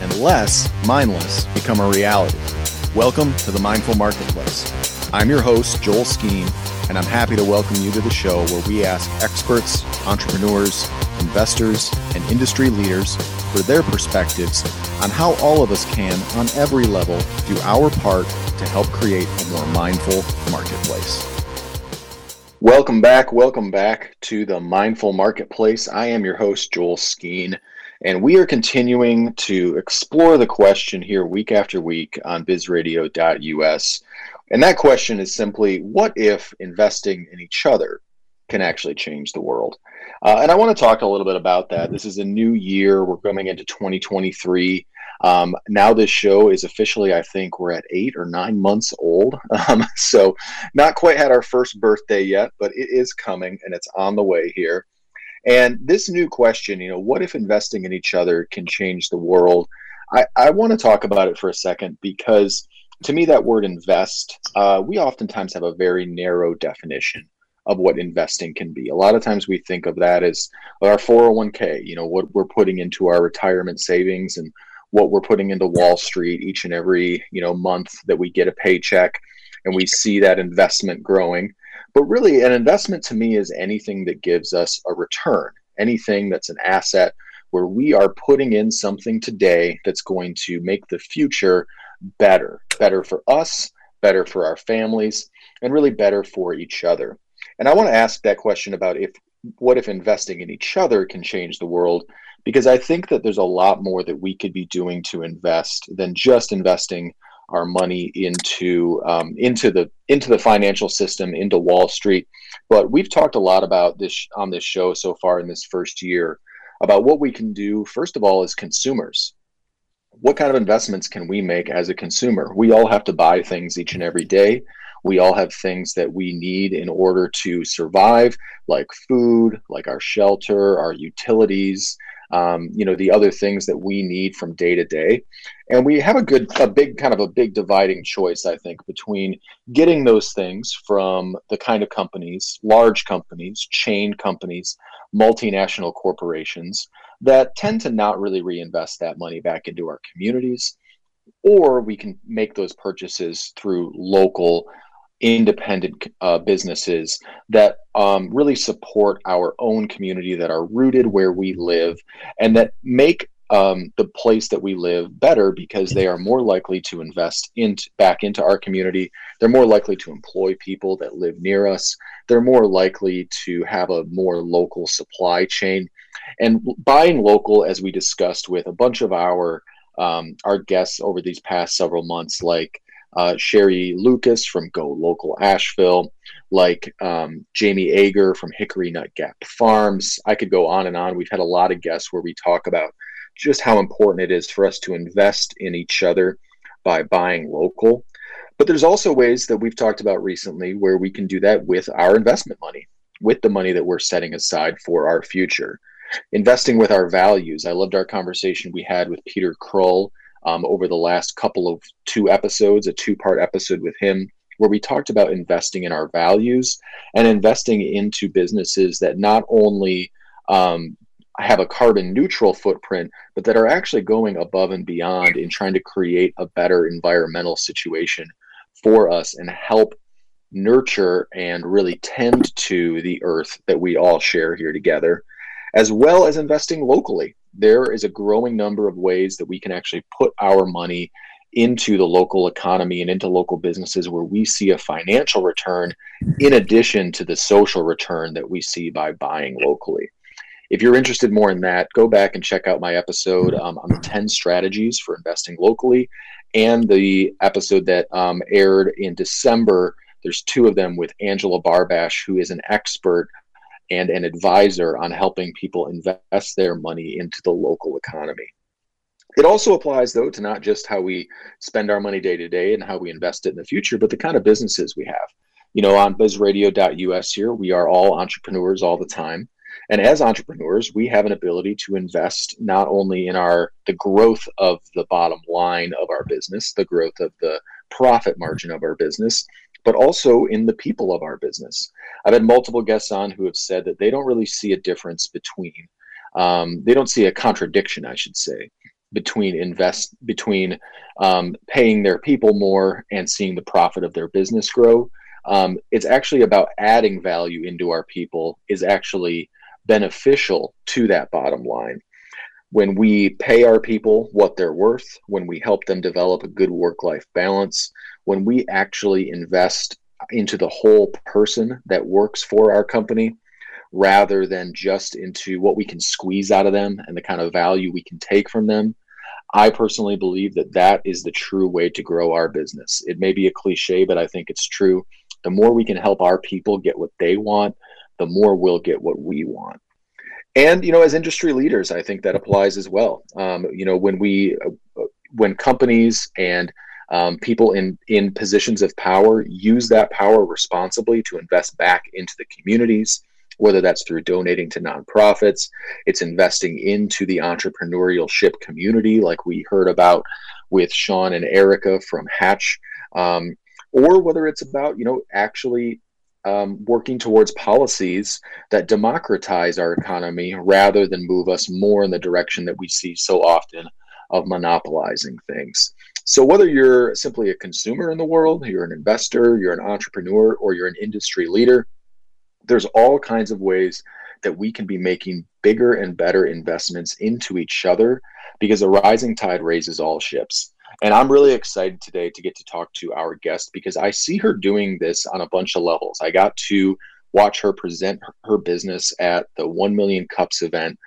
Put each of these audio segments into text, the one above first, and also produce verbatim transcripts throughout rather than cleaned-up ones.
and less mindless become a reality? Welcome to the Mindful Marketplace. I'm your host, Joel Skeen, and I'm happy to welcome you to the show where we ask experts, entrepreneurs, investors, and industry leaders for their perspectives on how all of us can, on every level, do our part to help create a more mindful marketplace. Welcome back, welcome back to the Mindful Marketplace. I am your host, Joel Skeen, and we are continuing to explore the question here week after week on biz radio dot U S. And that question is simply, what if investing in each other can actually change the world? Uh, and I want to talk a little bit about that. This is a new year. We're coming into twenty twenty-three. Um, now this show is officially, I think, we're at eight or nine months old. Um, so not quite had our first birthday yet, but it is coming and it's on the way here. And this new question, you know, what if investing in each other can change the world? I, I want to talk about it for a second because to me, that word invest, uh, we oftentimes have a very narrow definition of what investing can be. A lot of times we think of that as our four oh one k, you know, what we're putting into our retirement savings and what we're putting into Wall Street each and every, you know, month that we get a paycheck, and we see that investment growing. But really, an investment to me is anything that gives us a return, anything that's an asset where we are putting in something today that's going to make the future better, better for us, better for our families, and really better for each other. And I want to ask that question about if what if investing in each other can change the world, because I think that there's a lot more that we could be doing to invest than just investing our money into um, into the into the financial system, into Wall Street. But we've talked a lot about this on this show so far in this first year about what we can do, first of all, as consumers. What kind of investments can we make as a consumer? We all have to buy things each and every day. We all have things that we need in order to survive, like food, like our shelter, our utilities, um, you know, the other things that we need from day to day. And we have a good, a big kind of a big dividing choice, I think, between getting those things from the kind of companies, large companies, chain companies, multinational corporations, that tend to not really reinvest that money back into our communities, or we can make those purchases through local independent uh, businesses that um, really support our own community, that are rooted where we live, and that make um, the place that we live better because they are more likely to invest in t- back into our community. They're more likely to employ people that live near us. They're more likely to have a more local supply chain. And buying local, as we discussed with a bunch of our um, our guests over these past several months, like uh, Sherry Lucas from Go Local Asheville, like um, Jamie Ager from Hickory Nut Gap Farms. I could go on and on. We've had a lot of guests where we talk about just how important it is for us to invest in each other by buying local. But there's also ways that we've talked about recently where we can do that with our investment money, with the money that we're setting aside for our future. Investing with our values. I loved our conversation we had with Peter Krull um, over the last couple of two episodes, a two-part episode with him, where we talked about investing in our values and investing into businesses that not only um, have a carbon neutral footprint, but that are actually going above and beyond in trying to create a better environmental situation for us and help nurture and really tend to the earth that we all share here together. As well as investing locally. There is a growing number of ways that we can actually put our money into the local economy and into local businesses where we see a financial return in addition to the social return that we see by buying locally. If you're interested more in that, go back and check out my episode um, on the ten strategies for investing locally and the episode that um, aired in December. There's two of them with Angela Barbash, who is an expert and an advisor on helping people invest their money into the local economy. It also applies, though, to not just how we spend our money day to day and how we invest it in the future, but the kind of businesses we have. You know, on biz radio dot U S here, we are all entrepreneurs all the time. And as entrepreneurs, we have an ability to invest not only in our the growth of the bottom line of our business, the growth of the profit margin of our business, but also in the people of our business. I've had multiple guests on who have said that they don't really see a difference between, um, they don't see a contradiction, I should say, between invest between um, paying their people more and seeing the profit of their business grow. Um, it's actually about adding value into our people is actually beneficial to that bottom line. When we pay our people what they're worth, when we help them develop a good work-life balance, when we actually invest into the whole person that works for our company, rather than just into what we can squeeze out of them and the kind of value we can take from them, I personally believe that that is the true way to grow our business. It may be a cliche, but I think it's true. The more we can help our people get what they want, the more we'll get what we want. And, you know, as industry leaders, I think that applies as well. Um, you know, when we, uh, when companies and um, people in, in positions of power use that power responsibly to invest back into the communities, whether that's through donating to nonprofits, it's investing into the entrepreneurship community, like we heard about with Sean and Erica from Hatch, um, or whether it's about, you know, actually Um, working towards policies that democratize our economy rather than move us more in the direction that we see so often of monopolizing things. So whether you're simply a consumer in the world, you're an investor, you're an entrepreneur, or you're an industry leader, there's all kinds of ways that we can be making bigger and better investments into each other, because a rising tide raises all ships. And I'm really excited today to get to talk to our guest, because I see her doing this on a bunch of levels. I got to watch her present her business at the one million cups event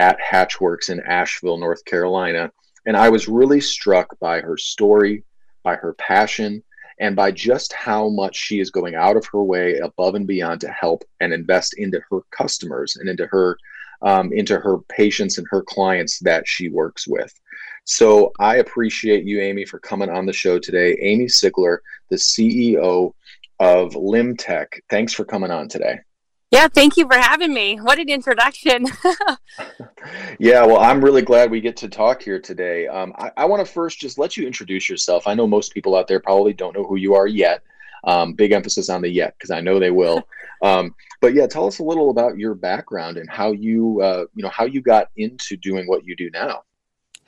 at Hatchworks in Asheville, North Carolina. And I was really struck by her story, by her passion, and by just how much she is going out of her way above and beyond to help and invest into her customers and into her um, into her patients and her clients that she works with. So I appreciate you, Amy, for coming on the show today. Amy Siegler, the C E O of LimbTech. Thanks for coming on today. Yeah, thank you for having me. What an introduction. Yeah, well, I'm really glad we get to talk here today. Um, I, I want to first just let you introduce yourself. I know most people out there probably don't know who you are yet. Um, big emphasis on the yet, because I know they will. Um, but yeah, tell us a little about your background and how you, uh, you know, how you got into doing what you do now.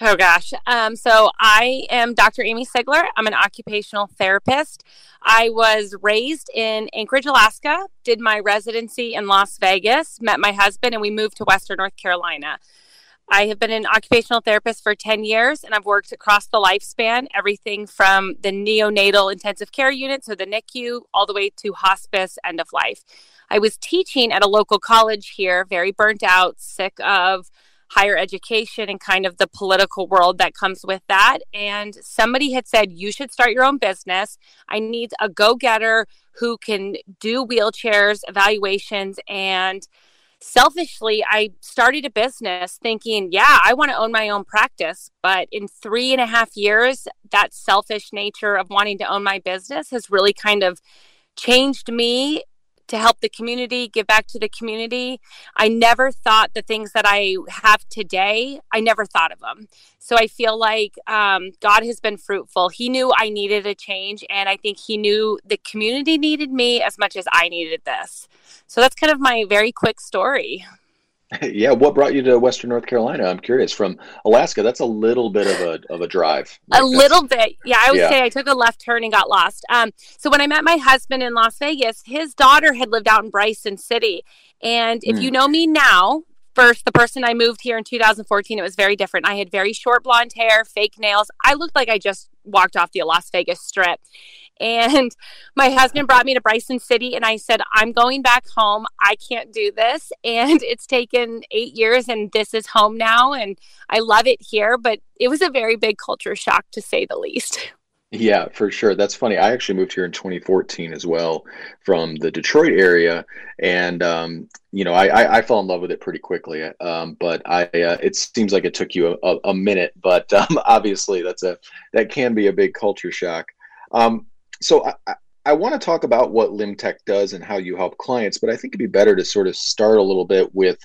Oh, gosh. Um, so I am Doctor Amy Siegler. I'm an occupational therapist. I was raised in Anchorage, Alaska, did my residency in Las Vegas, met my husband, and we moved to Western North Carolina. I have been an occupational therapist for ten years, and I've worked across the lifespan, everything from the neonatal intensive care unit, so the N I C U, all the way to hospice, end of life. I was teaching at a local college here, very burnt out, sick of higher education and kind of the political world that comes with that. And somebody had said, you should start your own business. I need a go-getter who can do wheelchairs, evaluations. And selfishly, I started a business thinking, yeah, I want to own my own practice. But in three and a half years, that selfish nature of wanting to own my business has really kind of changed me to help the community, give back to the community. I never thought the things that I have today, I never thought of them. So I feel like um, God has been fruitful. He knew I needed a change, and I think he knew the community needed me as much as I needed this. So that's kind of my very quick story. Yeah, what brought you to Western North Carolina? I'm curious. From Alaska, that's a little bit of a of a drive. Like a little bit. Yeah, I would yeah. say I took a left turn and got lost. Um, so when I met my husband in Las Vegas, his daughter had lived out in Bryson City. And if mm. you know me now, first, the person I moved here in two thousand fourteen, it was very different. I had very short blonde hair, fake nails. I looked like I just walked off the Las Vegas Strip. And my husband brought me to Bryson City, and I said, I'm going back home. I can't do this. And it's taken eight years, and this is home now. And I love it here. But it was a very big culture shock, to say the least. Yeah, for sure. That's funny. I actually moved here in twenty fourteen as well from the Detroit area. And, um, you know, I, I, I fell in love with it pretty quickly. Um, but I, uh, it seems like it took you a, a minute, but um, obviously that's a, that can be a big culture shock. Um, So I, I want to talk about what LimbTech does and how you help clients, but I think it'd be better to sort of start a little bit with,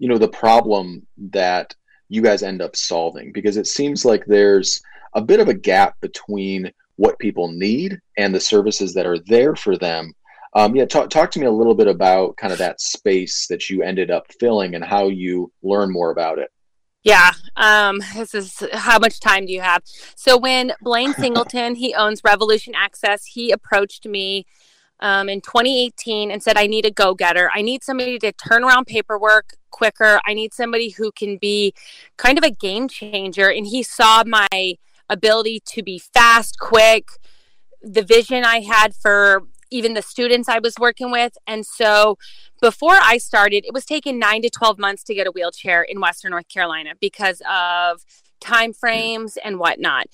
you know, the problem that you guys end up solving, because it seems like there's a bit of a gap between what people need and the services that are there for them. Um, yeah, talk, talk to me a little bit about kind of that space that you ended up filling and how you learn more about it. Yeah. Um, this is, how much time do you have? So when Blaine Singleton, he owns Revolution Access, he approached me um, in twenty eighteen and said, I need a go-getter. I need somebody to turn around paperwork quicker. I need somebody who can be kind of a game changer. And he saw my ability to be fast, quick, the vision I had for even the students I was working with. And so before I started, it was taking nine to twelve months to get a wheelchair in Western North Carolina because of time frames and whatnot.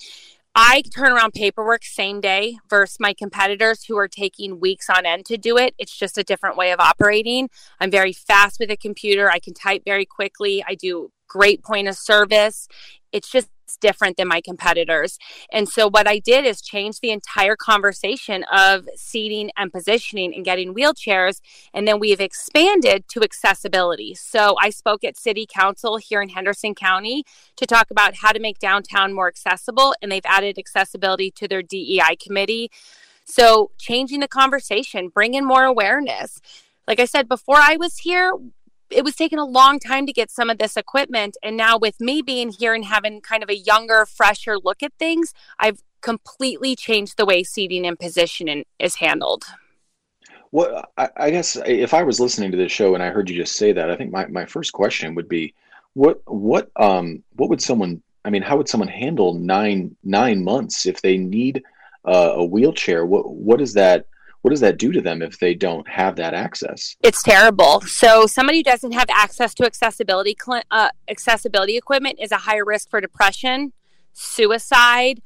I turn around paperwork same day versus my competitors who are taking weeks on end to do it. It's just a different way of operating. I'm very fast with a computer. I can type very quickly. I do great point of service. It's just different than my competitors. And so what I did is change the entire conversation of seating and positioning and getting wheelchairs. And then we've expanded to accessibility. So I spoke at City Council here in Henderson County to talk about how to make downtown more accessible. And they've added accessibility to their D E I committee. So changing the conversation, bringing more awareness. Like I said, before I was here, it was taking a long time to get some of this equipment. And now with me being here and having kind of a younger, fresher look at things, I've completely changed the way seating and positioning is handled. Well, I, I guess if I was listening to this show and I heard you just say that, I think my, my first question would be, what, what, um, what would someone, I mean, how would someone handle nine, nine months if they need uh, a wheelchair? What, what is that? What does that do to them if they don't have that access? It's terrible. So somebody who doesn't have access to accessibility uh, accessibility equipment is a higher risk for depression, suicide,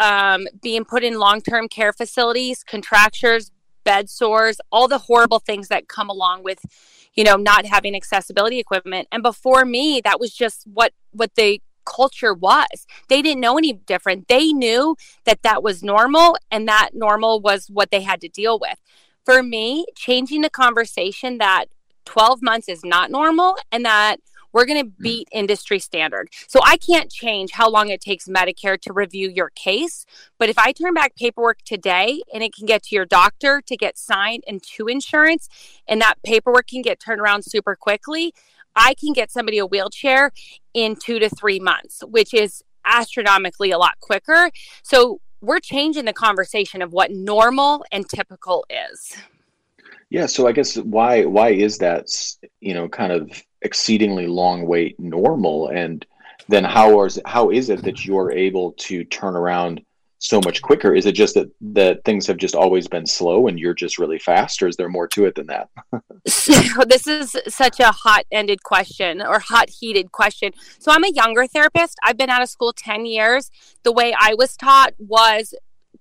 um, being put in long-term care facilities, contractures, bed sores, all the horrible things that come along with, you know, not having accessibility equipment. And before me, that was just what, what they culture was. They didn't know any different. They knew that that was normal, and that normal was what they had to deal with. For me, changing the conversation that twelve months is not normal and that we're going to beat industry standard. So I can't change how long it takes Medicare to review your case. But if I turn back paperwork today and it can get to your doctor to get signed and to insurance, and that paperwork can get turned around super quickly, I can get somebody a wheelchair in two to three months, which is astronomically a lot quicker. So we're changing the conversation of what normal and typical is. Yeah. So I guess why, why is that, you know, kind of exceedingly long wait normal? And then how is, how is it that you're able to turn around so much quicker? Is it just that that things have just always been slow and you're just really fast, or is there more to it than that? So this is such a hot-ended question or hot-heated question. So I'm a younger therapist. I've been out of school ten years. The way I was taught was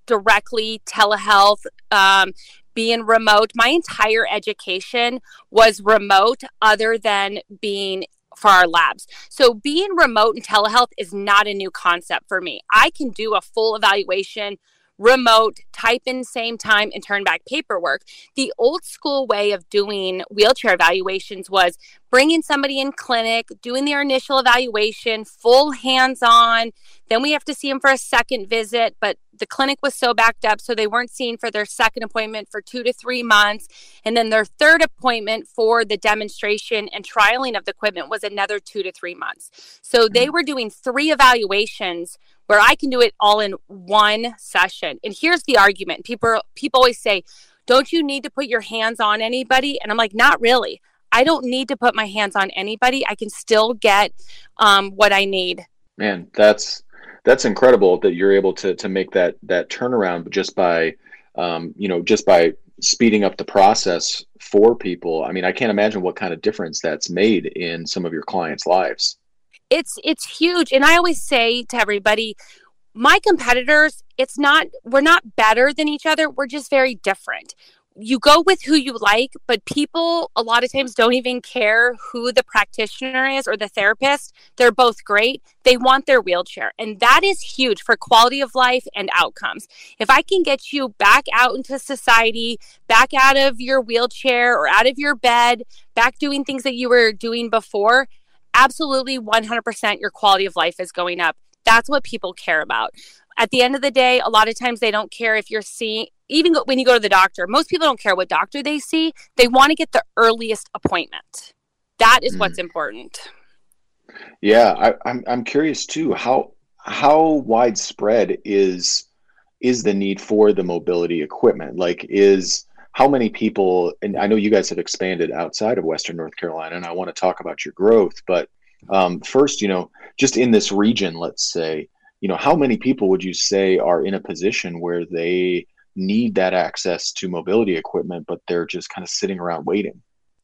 directly telehealth, um, being remote. My entire education was remote other than being for our labs. So being remote and telehealth is not a new concept for me. I can do a full evaluation, remote, type in same time, and turn back paperwork. The old school way of doing wheelchair evaluations was bringing somebody in clinic, doing their initial evaluation, full hands-on. Then we have to see them for a second visit, but the clinic was so backed up, so they weren't seen for their second appointment for two to three months. And then their third appointment for the demonstration and trialing of the equipment was another two to three months. So they were doing three evaluations where I can do it all in one session. And here's the argument. People, people always say, don't you need to put your hands on anybody? And I'm like, not really. I don't need to put my hands on anybody. I can still get um, what I need. Man, that's that's incredible that you're able to to make that that turnaround just by um, you know just by speeding up the process for people. I mean, I can't imagine what kind of difference that's made in some of your clients' lives. It's it's huge, and I always say to everybody, my competitors, it's not we're not better than each other. We're just very different. You go with who you like, but people a lot of times don't even care who the practitioner is or the therapist. They're both great. They want their wheelchair. And that is huge for quality of life and outcomes. If I can get you back out into society, back out of your wheelchair or out of your bed, back doing things that you were doing before, absolutely one hundred percent your quality of life is going up. That's what people care about. At the end of the day, a lot of times they don't care if you're seeing, even when you go to the doctor, most people don't care what doctor they see. They want to get the earliest appointment. That is mm. what's important. Yeah, I, I'm I'm curious too, how how widespread is is the need for the mobility equipment? Like is, how many people, and I know you guys have expanded outside of Western North Carolina, and I want to talk about your growth, but um, first, you know, just in this region, let's say, you know, how many people would you say are in a position where they need that access to mobility equipment, but they're just kind of sitting around waiting?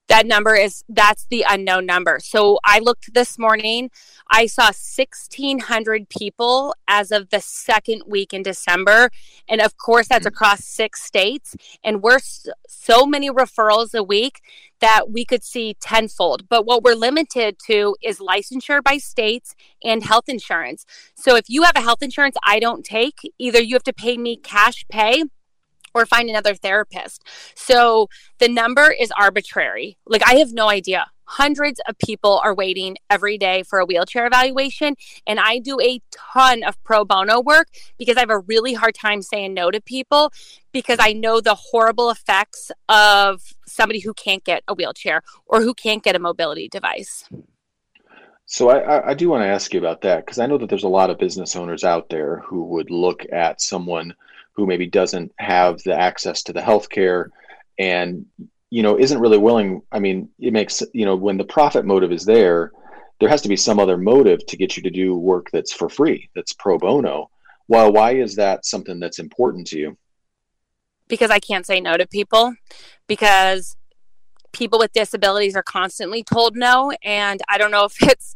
That number is, that's the unknown number. So I looked this morning, I saw sixteen hundred people as of the second week in December. And of course, that's across six states. And we're so many referrals a week that we could see tenfold. But what we're limited to is licensure by states and health insurance. So if you have a health insurance I don't take, either you have to pay me cash pay or find another therapist. So the number is arbitrary. Like, I have no idea. Hundreds of people are waiting every day for a wheelchair evaluation. And I do a ton of pro bono work because I have a really hard time saying no to people, because I know the horrible effects of somebody who can't get a wheelchair or who can't get a mobility device. So I, I do want to ask you about that, because I know that there's a lot of business owners out there who would look at someone who maybe doesn't have the access to the healthcare and, you know, isn't really willing. I mean, it makes, you know, when the profit motive is there, there has to be some other motive to get you to do work that's for free, that's pro bono. Well, why is that something that's important to you? Because I can't say no to people, because people with disabilities are constantly told no. And I don't know if it's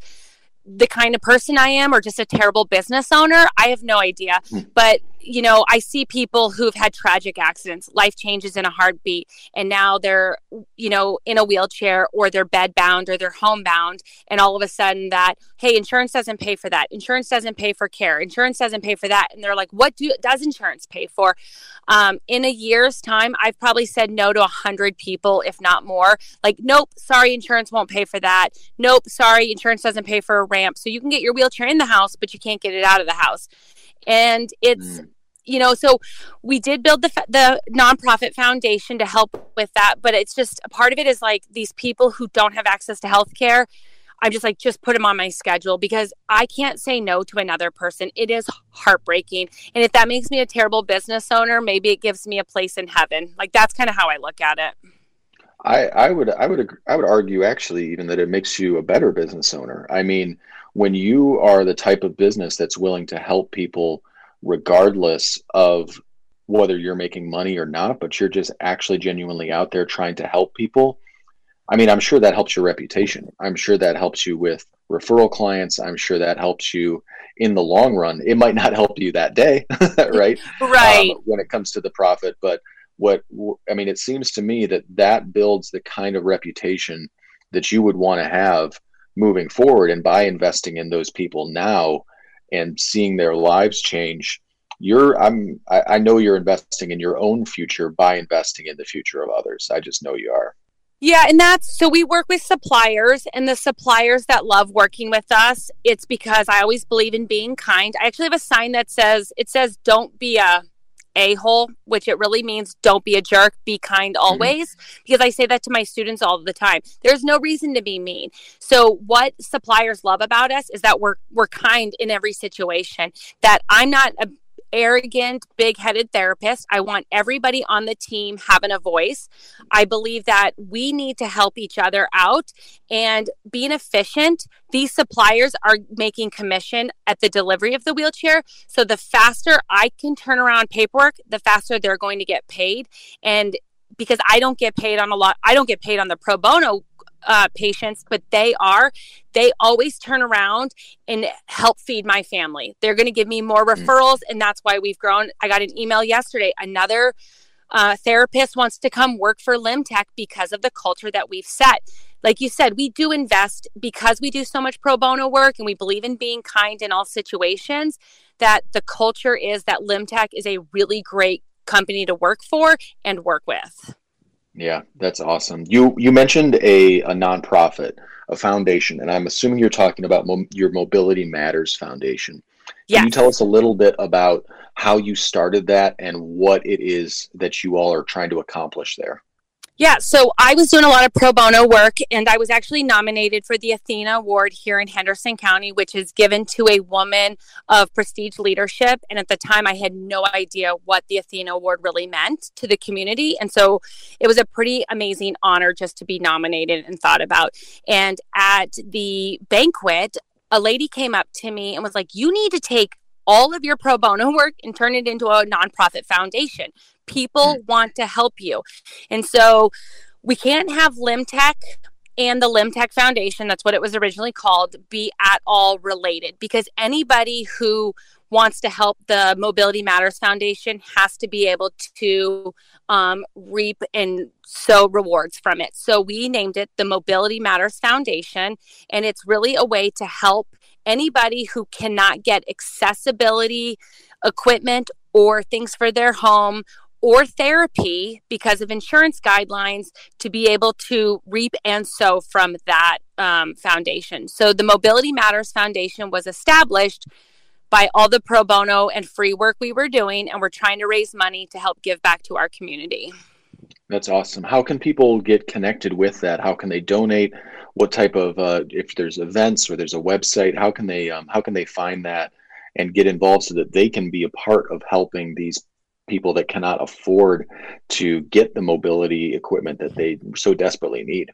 the kind of person I am or just a terrible business owner. I have no idea. But, you know, I see people who've had tragic accidents, life changes in a heartbeat, and now they're, you know, in a wheelchair or they're bedbound or they're homebound. And all of a sudden that, hey, insurance doesn't pay for that. Insurance doesn't pay for care. Insurance doesn't pay for that. And they're like, what do, does insurance pay for? Um, in a year's time, I've probably said no to a hundred people, if not more. Like, nope, sorry, insurance won't pay for that. Nope, sorry, insurance doesn't pay for a ramp. So you can get your wheelchair in the house, but you can't get it out of the house. And it's, mm. you know, so we did build the the nonprofit foundation to help with that. But it's just, a part of it is like these people who don't have access to healthcare. I'm just like, just put them on my schedule, because I can't say no to another person. It is heartbreaking. And if that makes me a terrible business owner, maybe it gives me a place in heaven. Like, that's kind of how I look at it. I, I would I would I would argue actually even that it makes you a better business owner. I mean, when you are the type of business that's willing to help people regardless of whether you're making money or not, but you're just actually genuinely out there trying to help people. I mean, I'm sure that helps your reputation. I'm sure that helps you with referral clients. I'm sure that helps you in the long run. It might not help you that day, right? Right. Um, when it comes to the profit, but What I mean, it seems to me that that builds the kind of reputation that you would want to have moving forward. And by investing in those people now and seeing their lives change, you're I'm I, I know you're investing in your own future by investing in the future of others. I just know you are. Yeah. And that's, so we work with suppliers, and the suppliers that love working with us, it's because I always believe in being kind. I actually have a sign that says, it says, don't be a a-hole, which it really means don't be a jerk, be kind always, mm-hmm. because I say that to my students all the time. There's no reason to be mean. So what suppliers love about us is that we're we're kind in every situation, that I'm not a arrogant, big-headed therapist. I want everybody on the team having a voice. I believe that we need to help each other out and being efficient. These suppliers are making commission at the delivery of the wheelchair. So the faster I can turn around paperwork, the faster they're going to get paid. And because I don't get paid on a lot, I don't get paid on the pro bono uh, patients, but they are, they always turn around and help feed my family. They're going to give me more referrals. And that's why we've grown. I got an email yesterday, another uh, therapist wants to come work for LimbTech because of the culture that we've set. Like you said, we do invest because we do so much pro bono work and we believe in being kind in all situations, that the culture is that LimbTech is a really great company to work for and work with. Yeah, that's awesome. You you mentioned a, a nonprofit, a foundation, and I'm assuming you're talking about mo- your Mobility Matters Foundation. Yeah. Can you tell us a little bit about how you started that and what it is that you all are trying to accomplish there? Yeah, so I was doing a lot of pro bono work, and I was actually nominated for the Athena Award here in Henderson County, which is given to a woman of prestige leadership. And at the time, I had no idea what the Athena Award really meant to the community. And so it was a pretty amazing honor just to be nominated and thought about. And at the banquet, a lady came up to me and was like, you need to take all of your pro bono work and turn it into a nonprofit foundation. People want to help you. And so we can't have LimbTech and the LimbTech Foundation, that's what it was originally called, be at all related, because anybody who wants to help the Mobility Matters Foundation has to be able to um, reap and sow rewards from it. So we named it the Mobility Matters Foundation, and it's really a way to help anybody who cannot get accessibility equipment or things for their home or therapy because of insurance guidelines to be able to reap and sow from that um, foundation. So the Mobility Matters Foundation was established by all the pro bono and free work we were doing, and we're trying to raise money to help give back to our community. That's awesome. How can people get connected with that? How can they donate? What type of, uh, if there's events or there's a website, how can they, um, how can they find that and get involved so that they can be a part of helping these people that cannot afford to get the mobility equipment that they so desperately need?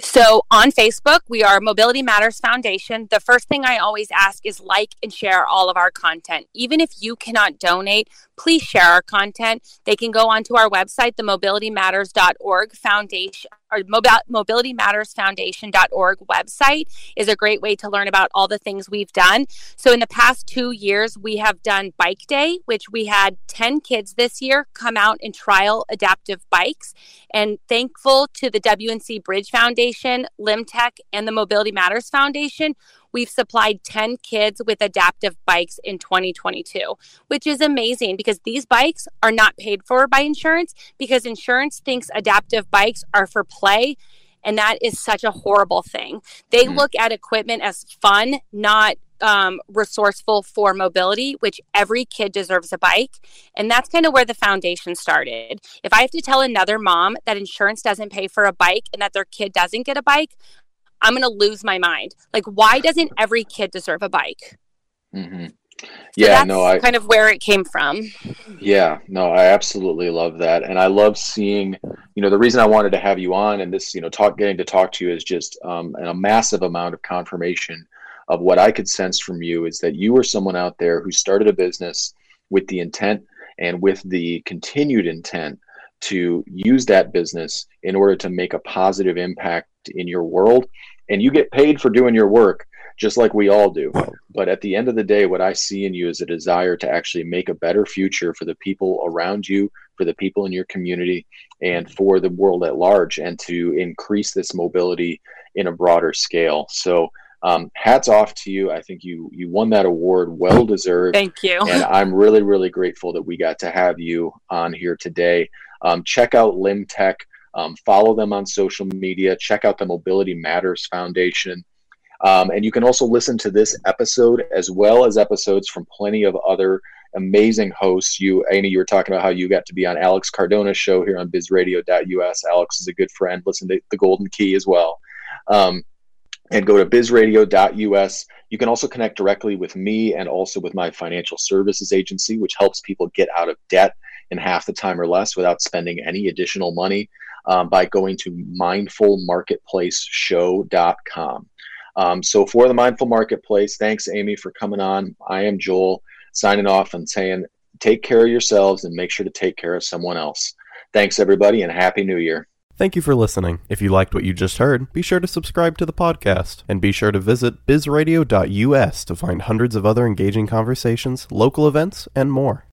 So on Facebook, we are Mobility Matters Foundation. The first thing I always ask is like and share all of our content. Even if you cannot donate, please share our content. They can go onto our website, the mobility matters dot org foundation, or mobility matters foundation dot org website is a great way to learn about all the things we've done. So in the past two years, we have done Bike Day, which we had ten kids this year come out and trial adaptive bikes. And thankful to the W N C Bridge Foundation, LimbTech, and the Mobility Matters Foundation, we've supplied ten kids with adaptive bikes in twenty twenty-two, which is amazing because these bikes are not paid for by insurance, because insurance thinks adaptive bikes are for play, and that is such a horrible thing. They mm. look at equipment as fun, not um, resourceful for mobility, which every kid deserves a bike. And that's kind of where the foundation started. If I have to tell another mom that insurance doesn't pay for a bike and that their kid doesn't get a bike, I'm going to lose my mind. Like, why doesn't every kid deserve a bike? Mm-hmm. Yeah, so that's no, I kind of where it came from. Yeah, no, I absolutely love that. And I love seeing, you know, the reason I wanted to have you on and this, you know, talk, getting to talk to you is just um, a massive amount of confirmation of what I could sense from you is that you were someone out there who started a business with the intent and with the continued intent to use that business in order to make a positive impact in your world. And you get paid for doing your work, just like we all do. But at the end of the day, what I see in you is a desire to actually make a better future for the people around you, for the people in your community, and for the world at large, and to increase this mobility in a broader scale. So um, hats off to you. I think you you won that award, well deserved. Thank you. And I'm really, really grateful that we got to have you on here today. Um, check out LimbTech, um, follow them on social media, check out the Mobility Matters Foundation. Um, and you can also listen to this episode as well as episodes from plenty of other amazing hosts. You, Amy, you were talking about how you got to be on Alex Cardona's show here on biz radio dot u s. Alex is a good friend. Listen to The Golden Key as well. Um, and go to biz radio dot U S. You can also connect directly with me and also with my financial services agency, which helps people get out of debt in half the time or less without spending any additional money um, by going to mindful marketplace show dot com. Um, so for the Mindful Marketplace, thanks, Amy, for coming on. I am Joel, signing off and saying take care of yourselves and make sure to take care of someone else. Thanks, everybody, and Happy New Year. Thank you for listening. If you liked what you just heard, be sure to subscribe to the podcast, and be sure to visit biz radio dot U S to find hundreds of other engaging conversations, local events, and more.